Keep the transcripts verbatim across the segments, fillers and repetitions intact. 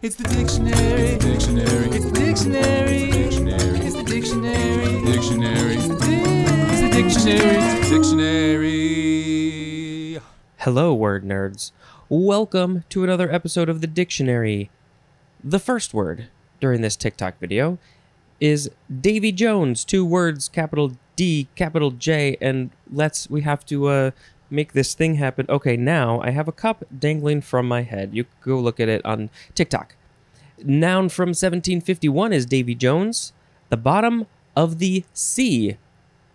It's the dictionary. It's the dictionary. It's the dictionary. It's the dictionary. It's the dictionary. It's the dictionary. It's the dictionary. Hello, word nerds. Welcome to another episode of the dictionary. The first word during this TikTok video is Davy Jones. Two words, capital D, capital J, and let's. We have to uh, make this thing happen. Okay, now I have a cup dangling from my head. You go look at it on TikTok. Noun from seventeen fifty-one is Davy Jones. The bottom of the sea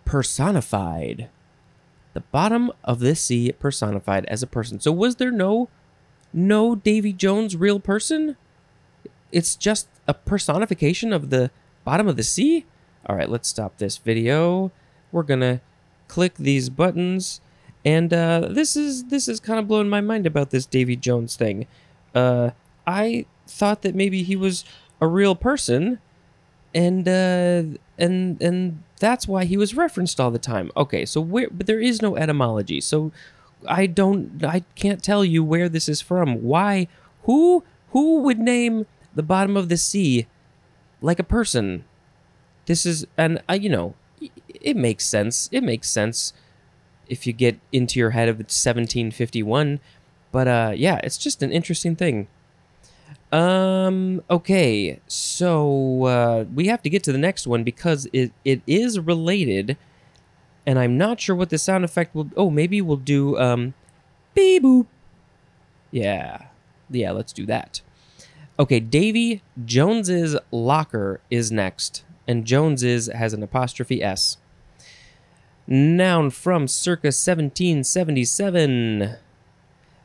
personified. The bottom of the sea personified as a person. So was there no, no Davy Jones real person? It's just a personification of the bottom of the sea? All right, let's stop this video. We're going to click these buttons. And uh, this is this is kind of blowing my mind about this Davy Jones thing. Uh, I thought that maybe he was a real person, and uh, and and that's why he was referenced all the time. Okay, so where? But there is no etymology, so I don't, I can't tell you where this is from. Why? Who? Who would name the bottom of the sea like a person? This is, and I, you know, it makes sense. It makes sense. If you get into your head of seventeen fifty-one. But uh, yeah, it's just an interesting thing. Um, okay, so uh, we have to get to the next one because it, it is related. And I'm not sure what the sound effect will... Oh, maybe we'll do... Um, beep-boop. Yeah. Yeah, let's do that. Okay, Davy Jones's locker is next. And Jones's has an apostrophe S. Noun from circa seventeen seventy-seven.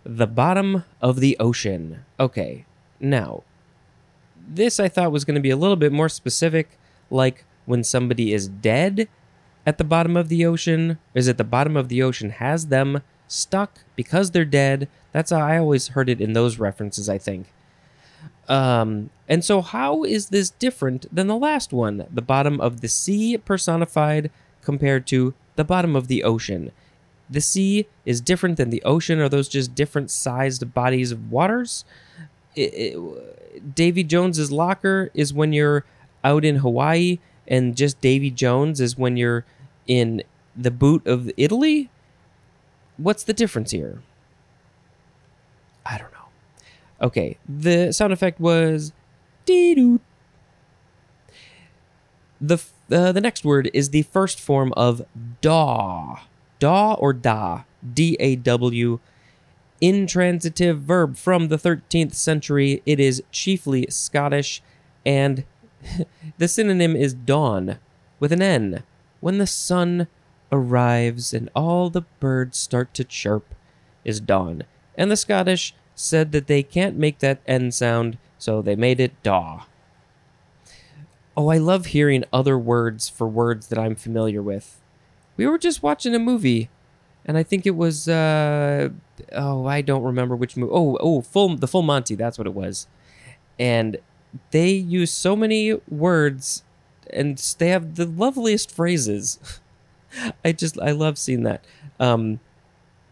The bottom of the ocean. Okay, now, this I thought was going to be a little bit more specific, like when somebody is dead at the bottom of the ocean, is at the bottom of the ocean has them stuck because they're dead. That's how I always heard it in those references, I think. Um, and so how is this different than the last one? The bottom of the sea personified compared to the bottom of the ocean. The sea is different than the ocean. Are those just different sized bodies of waters? It, it, Davy Jones's locker is when you're out in Hawaii, and just Davy Jones is when you're in the boot of Italy? What's the difference here? I don't know. Okay, the sound effect was dee-doo. The uh, the next word is the first form of daw. Daw or da. D A W. Intransitive verb from the thirteenth century. It is chiefly Scottish, and the synonym is dawn with an N. When the sun arrives and all the birds start to chirp is dawn. And the Scottish said that they can't make that N sound, so they made it daw. Oh, I love hearing other words for words that I'm familiar with. We were just watching a movie, and I think it was, uh, oh, I don't remember which movie. Oh, oh, full, the Full Monty, that's what it was. And they use so many words, and they have the loveliest phrases. I just, I love seeing that. Um,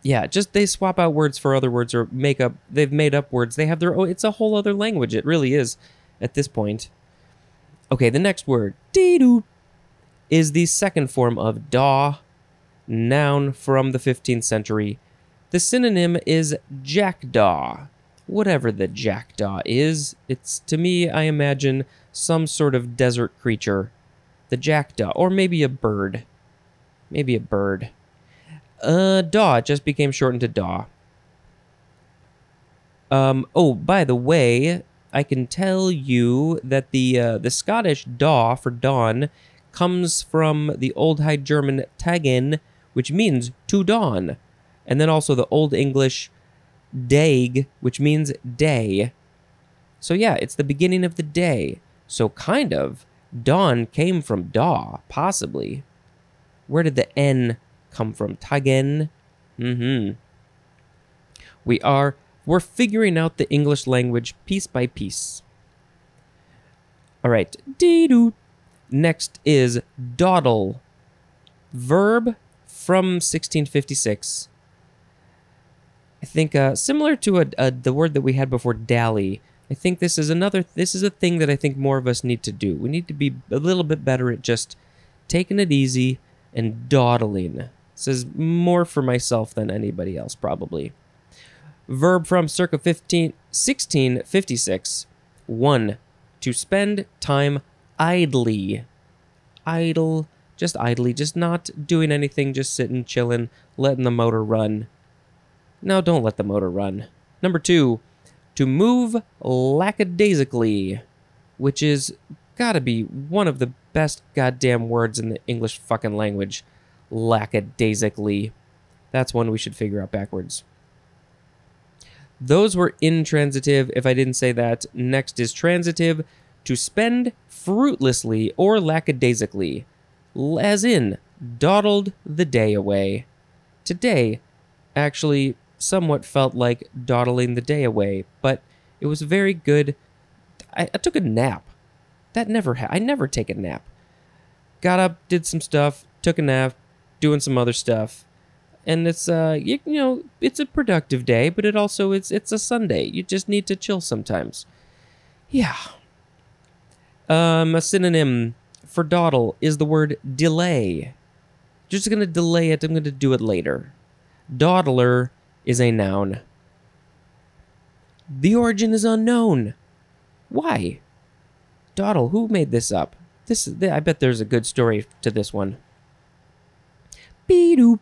yeah, just they swap out words for other words or make up, they've made up words. They have their own, it's a whole other language. It really is at this point. Okay, the next word, dee-doo, is the second form of daw, noun from the fifteenth century. The synonym is jackdaw. Whatever the jackdaw is, it's, to me, I imagine, some sort of desert creature. The jackdaw, or maybe a bird. Maybe a bird. Uh, daw just became shortened to daw. Um, oh, by the way, I can tell you that the uh, the Scottish daw for dawn comes from the Old High German tagen, which means to dawn, and then also the Old English dag, which means day. So yeah, it's the beginning of the day. So kind of dawn came from daw, possibly. Where did the N come from? Tagen. Mm-hmm. We are. We're figuring out the English language piece by piece. All right. Dee-doo. Next is dawdle. Verb from sixteen fifty-six. I think uh, similar to a, a, the word that we had before, dally. I think this is another, this is a thing that I think more of us need to do. We need to be a little bit better at just taking it easy and dawdling. This is more for myself than anybody else, probably. Verb from circa fifteen, sixteen fifty-six. One, to spend time idly. Idle, just idly, just not doing anything, just sitting, chilling, letting the motor run. No, don't let the motor run. Number two, to move lackadaisically, which is gotta be one of the best goddamn words in the English fucking language. Lackadaisically. That's one we should figure out backwards. Those were intransitive. If I didn't say that, next is transitive. To spend fruitlessly or lackadaisically, as in dawdled the day away. Today actually somewhat felt like dawdling the day away, but it was very good. I, I took a nap. That never ha- I never take a nap. Got up, did some stuff, took a nap, doing some other stuff. And it's, uh, you, you know, it's a productive day, but it also, it's it's a Sunday. You just need to chill sometimes. Yeah. Um, a synonym for dawdle is the word delay. Just going to delay it. I'm going to do it later. Dawdler is a noun. The origin is unknown. Why? Dawdle, who made this up? This is, I bet there's a good story to this one. Beep-doop.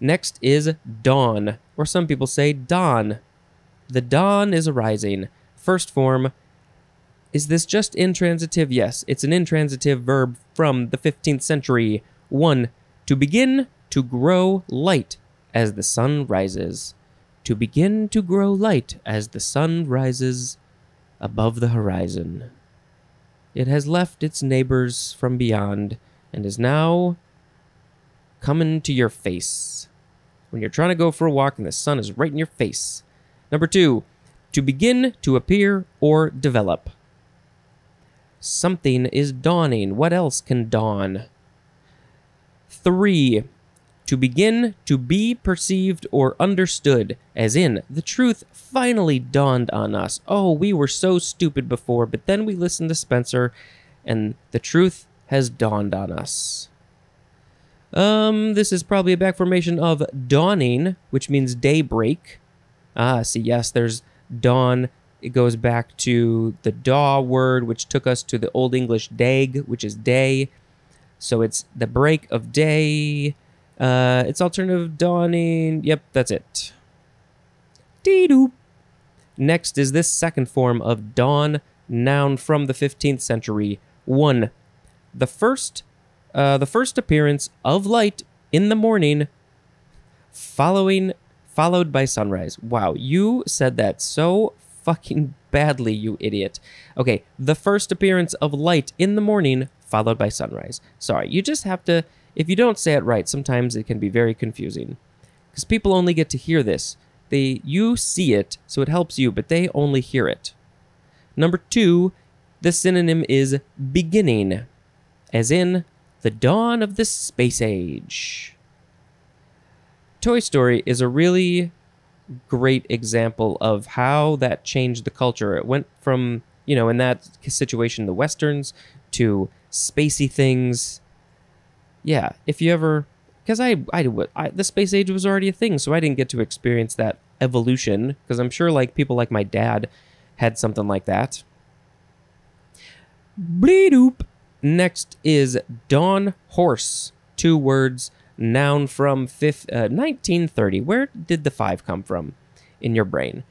Next is dawn, or some people say dawn. The dawn is arising. First form. Is this just intransitive? Yes, it's an intransitive verb from the fifteenth century. One, to begin to grow light as the sun rises. To begin to grow light as the sun rises above the horizon. It has left its neighbors from beyond and is now coming to your face. When you're trying to go for a walk and the sun is right in your face. Number two, to begin to appear or develop. Something is dawning. What else can dawn? Three, to begin to be perceived or understood, as in, the truth finally dawned on us. Oh, we were so stupid before, but then we listened to Spencer and the truth has dawned on us. Um, this is probably a back formation of dawning, which means daybreak. Ah, see, yes, there's dawn. It goes back to the daw word, which took us to the Old English dag, which is day. So it's the break of day. Uh, it's alternative dawning. Yep, that's it. Dee-doo. Next is this second form of dawn, noun from the fifteenth century. One, the first... Uh, the first appearance of light in the morning, following followed by sunrise. Wow, you said that so fucking badly, you idiot. Okay, the first appearance of light in the morning, followed by sunrise. Sorry, you just have to, if you don't say it right, sometimes it can be very confusing. Because people only get to hear this. They, you see it, so it helps you, but they only hear it. Number two, the synonym is beginning, as in... the dawn of the space age. Toy Story is a really great example of how that changed the culture. It went from, you know, in that situation, the Westerns to spacey things. Yeah, if you ever... Because I, I, I, the space age was already a thing, so I didn't get to experience that evolution. Because I'm sure like people like my dad had something like that. Bleedoop. Next is dawn horse. Two words, noun from fifth, uh, nineteen thirty. Where did the five come from in your brain?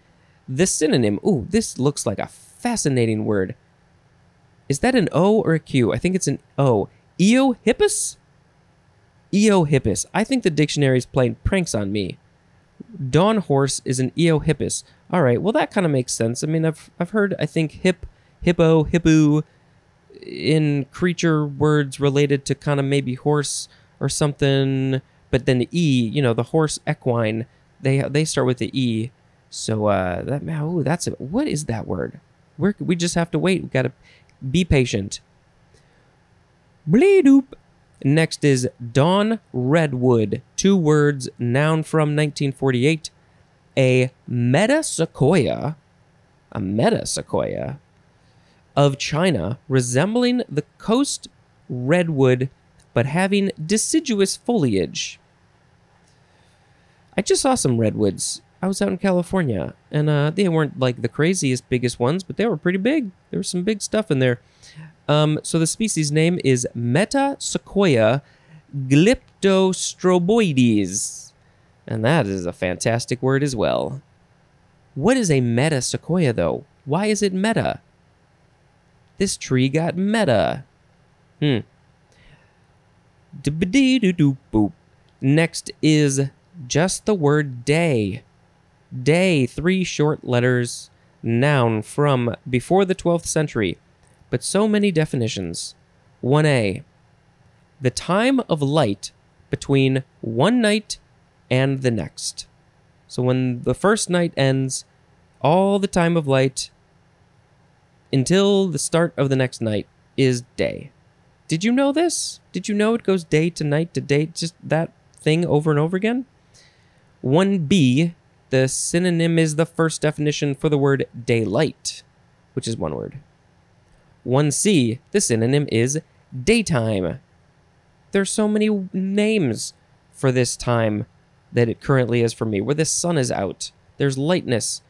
This synonym, ooh, this looks like a fascinating word. Is that an O or a Q? I think it's an O. Eohippus? Eohippus. I think the dictionary's playing pranks on me. Dawn horse is an Eohippus. All right, well, that kind of makes sense. I mean, I've I've heard, I think, hip, hippo, hippoo, in creature words related to kind of maybe horse or something, but then the E, you know, the horse equine, they they start with the E. So uh, that oh, that's a, what is that word? Where we just have to wait. We gotta be patient. Bleedoop. Next is dawn redwood. Two words, noun from nineteen forty-eight. A metasequoia a metasequoia of China resembling the coast redwood but having deciduous foliage. I just saw some redwoods. I was out in California, and uh, they weren't like the craziest, biggest ones, but they were pretty big. There was some big stuff in there. Um, so the species name is Metasequoia glyptostroboides, and that is a fantastic word as well. What is a metasequoia, though? Why is it meta? This tree got meta. Hmm. Next is just the word day. Day, three short letters, noun from before the twelfth century, but so many definitions. one A, the time of light between one night and the next. So when the first night ends, all the time of light until the start of the next night is day. Did you know this? Did you know it goes day to night to day, just that thing over and over again? one B, the synonym is the first definition for the word daylight, which is one word. one C, the synonym is daytime. There's so many names for this time that it currently is for me, where the sun is out. There's lightness.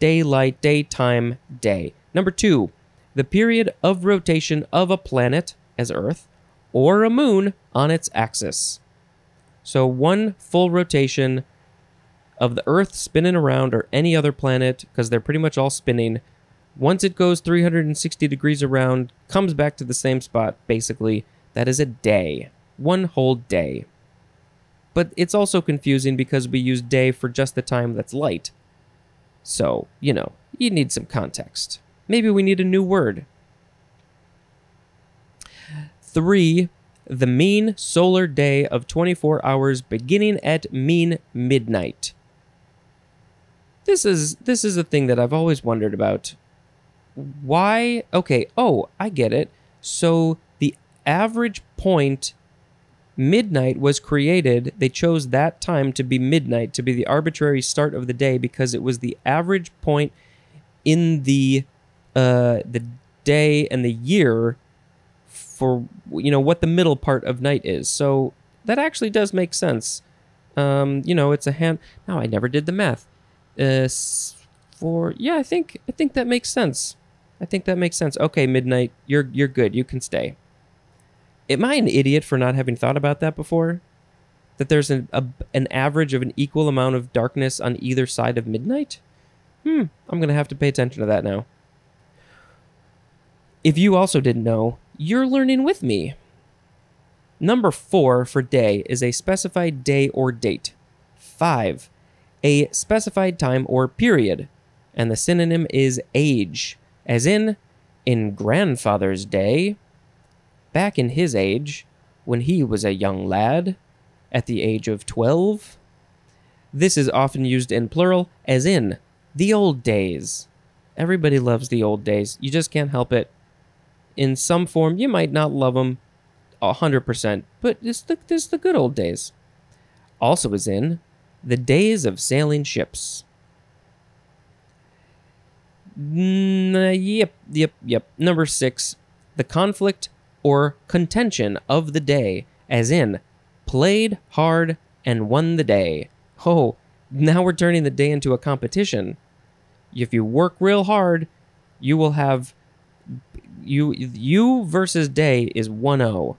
Daylight, daytime, day. Number two, the period of rotation of a planet, as Earth, or a moon on its axis. So one full rotation of the Earth spinning around, or any other planet, because they're pretty much all spinning. Once it goes three hundred sixty degrees around, comes back to the same spot, basically, that is a day. One whole day. But it's also confusing because we use day for just the time that's light. So, you know, you need some context. Maybe we need a new word. Three, the mean solar day of twenty-four hours beginning at mean midnight. This is this is a thing that I've always wondered about. Why? Okay, oh, I get it. So the average point, midnight, was created. They chose that time to be midnight, to be the arbitrary start of the day, because it was the average point in the uh, the day and the year for, you know, what the middle part of night is. So that actually does make sense. Um, you know, it's a hand... No, I never did the math. Uh, for yeah, I think I think that makes sense. I think that makes sense. Okay, midnight, you're you're good. You can stay. Am I an idiot for not having thought about that before? That there's an a, an average of an equal amount of darkness on either side of midnight? Hmm. I'm gonna have to pay attention to that now. If you also didn't know, you're learning with me. Number four for day is a specified day or date. Five, a specified time or period, and the synonym is age, as in, in grandfather's day, back in his age, when he was a young lad, at the age of twelve. This is often used in plural, as in, the old days. Everybody loves the old days. You just can't help it. In some form, you might not love them one hundred percent, but it's the, it's the good old days. Also as in, the days of sailing ships. Mm, yep, yep, yep. Number six, the conflict or contention of the day, as in, played hard and won the day. Oh, now we're turning the day into a competition. If you work real hard, you will have... You you versus day is one oh.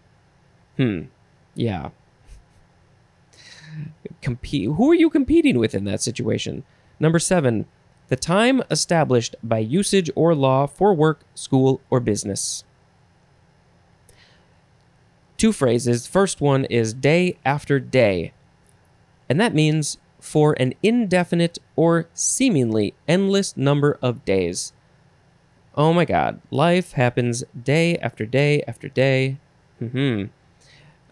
Hmm, yeah. Compete. Who are you competing with in that situation? Number seven, the time established by usage or law for work, school, or business. Two phrases. First one is day after day, and that means for an indefinite or seemingly endless number of days. Oh my God, life happens day after day after day. Mm-hmm.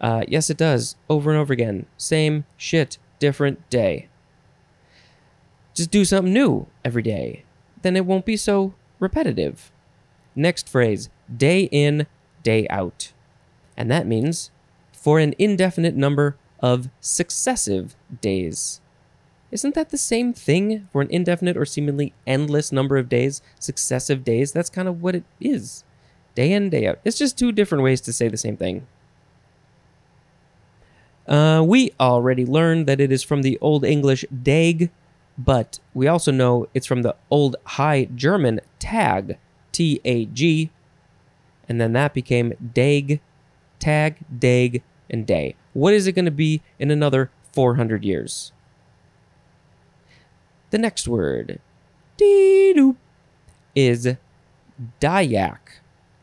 Uh, yes, it does. Over and over again. Same shit, different day. Just do something new every day. Then it won't be so repetitive. Next phrase, day in, day out. And that means for an indefinite number of successive days. Isn't that the same thing for an indefinite or seemingly endless number of days, successive days? That's kind of what it is. Day in, day out. It's just two different ways to say the same thing. Uh, we already learned that it is from the Old English dag, but we also know it's from the Old High German tag, T A G, and then that became dag, tag, dag, and day. What is it going to be in another four hundred years? The next word is Dayak,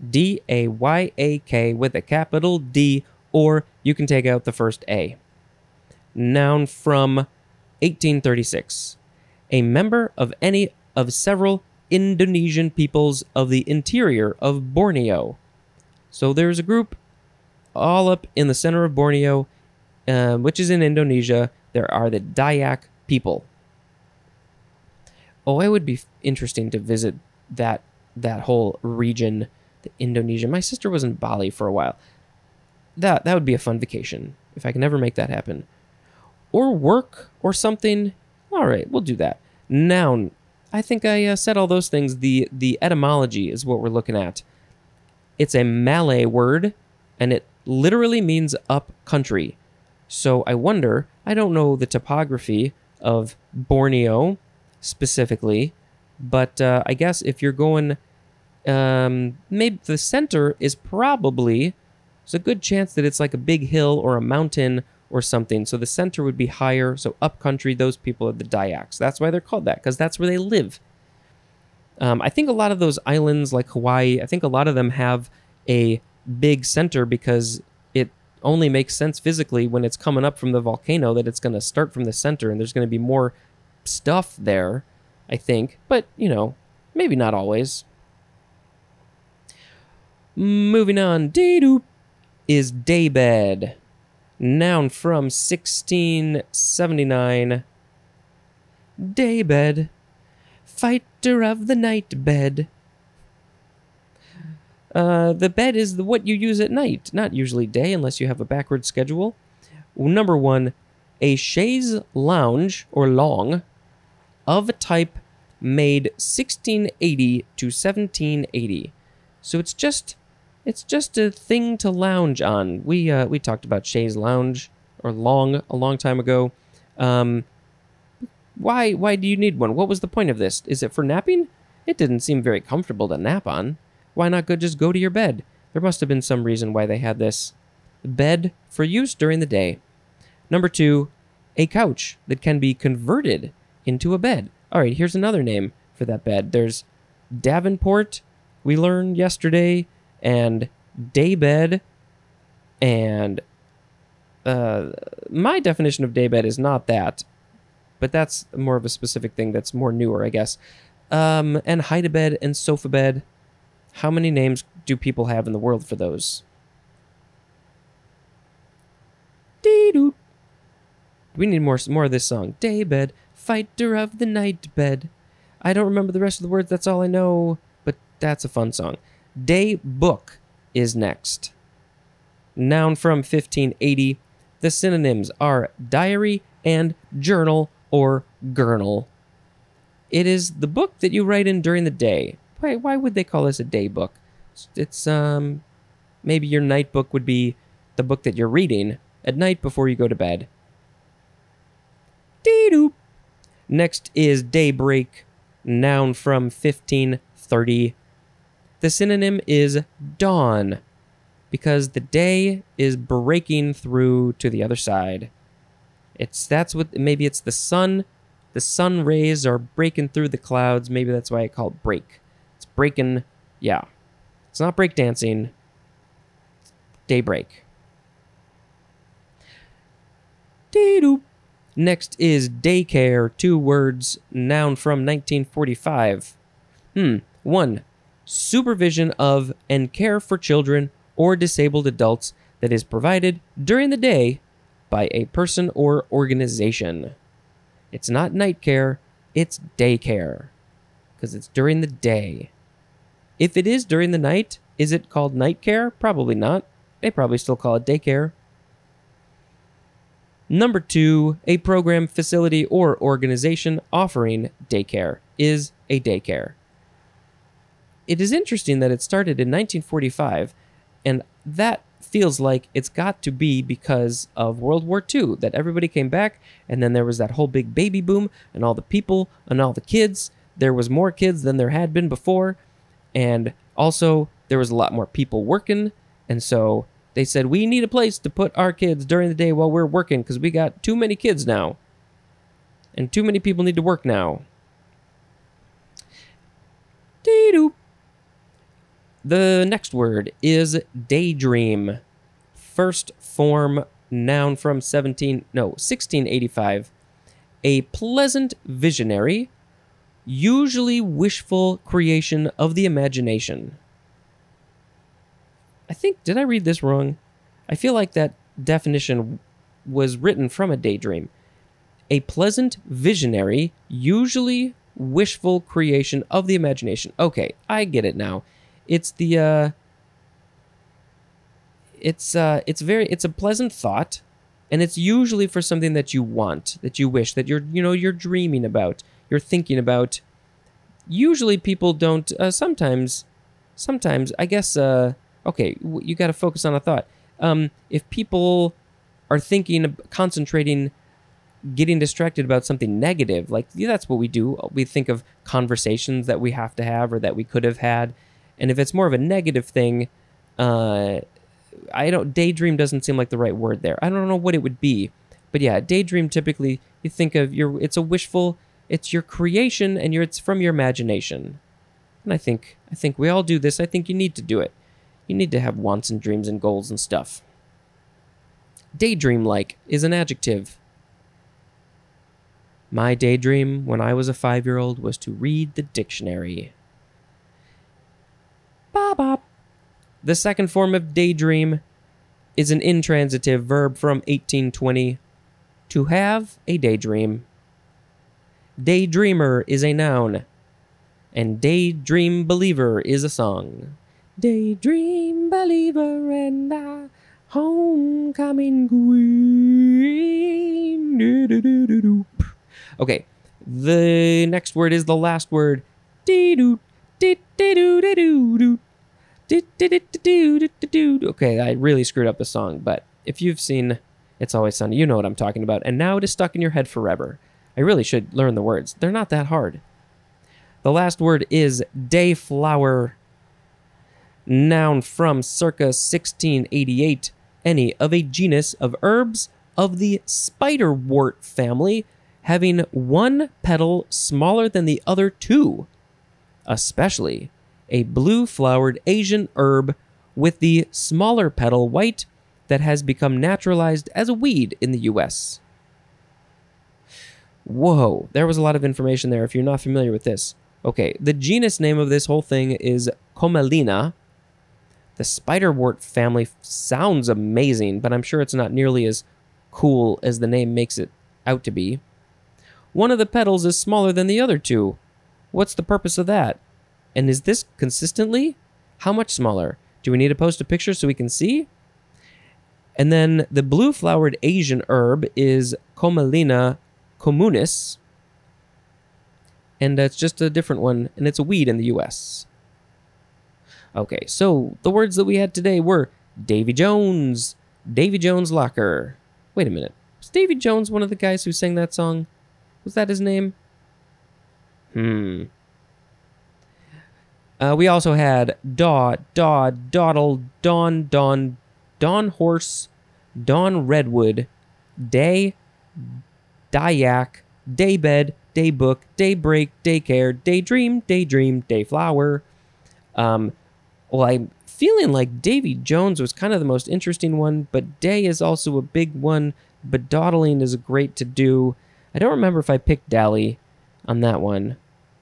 D A Y A K with a capital D, or you can take out the first A. Noun from eighteen thirty-six. A member of any of several Indonesian peoples of the interior of Borneo. So there's a group all up in the center of Borneo, uh, which is in Indonesia. There are the Dayak people. Oh, it would be interesting to visit that that whole region, the Indonesia. My sister was in Bali for a while. That that would be a fun vacation, if I can ever make that happen. Or work or something. All right, we'll do that. Noun. I think I uh, said all those things. The, the etymology is what we're looking at. It's a Malay word, and it literally means up country. So I wonder, I don't know the topography of Borneo specifically, but uh, I guess if you're going, um, maybe the center is probably, there's a good chance that it's like a big hill or a mountain or something. So the center would be higher. So upcountry, those people are the Dayaks. That's why they're called that, because that's where they live. Um, I think a lot of those islands like Hawaii, I think a lot of them have a big center because it only makes sense physically when it's coming up from the volcano that it's going to start from the center and there's going to be more stuff there, I think. But, you know, maybe not always. Moving on. Day-doop is daybed. Noun from sixteen seventy-nine. Daybed. Fighter of the night bed. Uh, the bed is the, what you use at night. Not usually day unless you have a backward schedule. Number one. A chaise lounge or long of a type made sixteen eighty to seventeen eighty. So it's just it's just a thing to lounge on. We uh, we talked about chaise lounge or long a long time ago. Um, why why do you need one? What was the point of this? Is it for napping? It didn't seem very comfortable to nap on. Why not go just go to your bed? There must have been some reason why they had this bed for use during the day. Number two, a couch that can be converted into a bed. All right, here's another name for that bed. There's Davenport, we learned yesterday, and daybed. And uh, my definition of daybed is not that, but that's more of a specific thing that's more newer, I guess. Um, and hide-a-bed and sofa-bed. How many names do people have in the world for those? Dee-doo. We need more more of this song. Daybed, fighter of the night bed. I don't remember the rest of the words. That's all I know, but that's a fun song. Day book is next. Noun from fifteen eighty. The synonyms are diary and journal or gurnal. It is the book that you write in during the day. Why, why would they call this a day book? It's um, maybe your night book would be the book that you're reading at night before you go to bed. Next is daybreak, noun from fifteen thirty. The synonym is dawn, because the day is breaking through to the other side. It's that's what maybe it's the sun, the sun rays are breaking through the clouds. Maybe that's why I call it break. It's breaking, yeah. It's not break dancing. It's daybreak. Dee-doop. Next is daycare, two words, noun from nineteen forty-five. Hmm. One, supervision of and care for children or disabled adults that is provided during the day by a person or organization. It's not night care, it's daycare, because it's during the day. If it is during the night, is it called night care? Probably not. They probably still call it daycare. Number two, a program, facility, or organization offering daycare is a daycare. It is interesting that it started in nineteen forty-five, and that feels like it's got to be because of World War Two, that everybody came back, and then there was that whole big baby boom, and all the people, and all the kids. There was more kids than there had been before, and also there was a lot more people working, and so they said, we need a place to put our kids during the day while we're working, because we got too many kids now, and too many people need to work now. Dee-doo. The next word is daydream. First form noun from seventeen, no, sixteen eighty-five. A pleasant visionary, usually wishful creation of the imagination. I think, did I read this wrong? I feel like that definition was written from a daydream. A pleasant visionary, usually wishful creation of the imagination. Okay, I get it now. It's the, uh, it's, uh, it's very, it's a pleasant thought, and it's usually for something that you want, that you wish, that you're, you know, you're dreaming about, you're thinking about. Usually people don't, uh, sometimes, sometimes, I guess, uh, okay, you got to focus on a thought. Um, if people are thinking, concentrating, getting distracted about something negative, like, yeah, that's what we do. We think of conversations that we have to have or that we could have had. And if it's more of a negative thing, uh, I don't. Daydream doesn't seem like the right word there. I don't know what it would be, but yeah, daydream. Typically, you think of your. It's a wishful. It's your creation, and your. It's from your imagination. And I think. I think we all do this. I think you need to do it. You need to have wants and dreams and goals and stuff. Daydream-like is an adjective. My daydream when I was a five-year-old was to read the dictionary. Ba-bop. The second form of daydream is an intransitive verb from eighteen twenty. To have a daydream. Daydreamer is a noun, and Daydream Believer is a song. Daydream believer and I, homecoming queen. Do, do, do, do, do. Okay, the next word is the last word. Dee-doo. Okay, I really screwed up the song, but if you've seen It's Always Sunny, you know what I'm talking about. And now it is stuck in your head forever. I really should learn the words. They're not that hard. The last word is dayflower. Noun from circa sixteen eighty-eight. Any of a genus of herbs of the spiderwort family, having one petal smaller than the other two. Especially a blue-flowered Asian herb with the smaller petal white that has become naturalized as a weed in the U S. Whoa, there was a lot of information there if you're not familiar with this. Okay, the genus name of this whole thing is Commelina. The spiderwort family sounds amazing, but I'm sure it's not nearly as cool as the name makes it out to be. One of the petals is smaller than the other two. What's the purpose of that? And is this consistently? How much smaller? Do we need to post a picture so we can see? And then the blue-flowered Asian herb is Commelina communis. And that's just a different one, and it's a weed in the U S. Okay, so the words that we had today were Davy Jones, Davy Jones' Locker. Wait a minute. Was Davy Jones one of the guys who sang that song? Was that his name? Hmm. Uh, we also had Daw, Daw, Dawdle, Dawn, Dawn, Dawn Horse, Dawn Redwood, Day, Dayak, Daybed, Daybook, Daybreak, Daycare, Daydream, Daydream, Dayflower. Um, well, I'm feeling like Davy Jones was kind of the most interesting one, but Day is also a big one, but dawdling is great to do. I don't remember if I picked Dally on that one.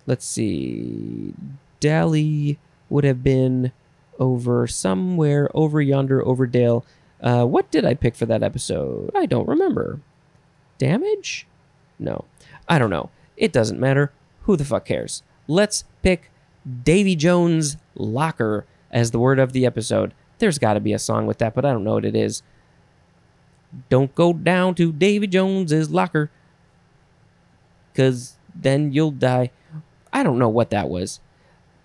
Let's see. Dally would have been over somewhere, over yonder, over Dale. Uh, what did I pick for that episode? I don't remember. Damage? No. I don't know. It doesn't matter. Who the fuck cares? Let's pick Davy Jones' Locker as the word of the episode. There's got to be a song with that, but I don't know what it is. Don't go down to Davy Jones's locker, because then you'll die. I don't know what that was.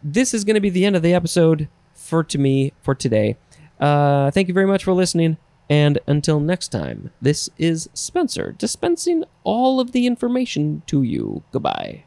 This is going to be the end of the episode for to me for today. Uh, thank you very much for listening. And until next time, this is Spencer dispensing all of the information to you. Goodbye.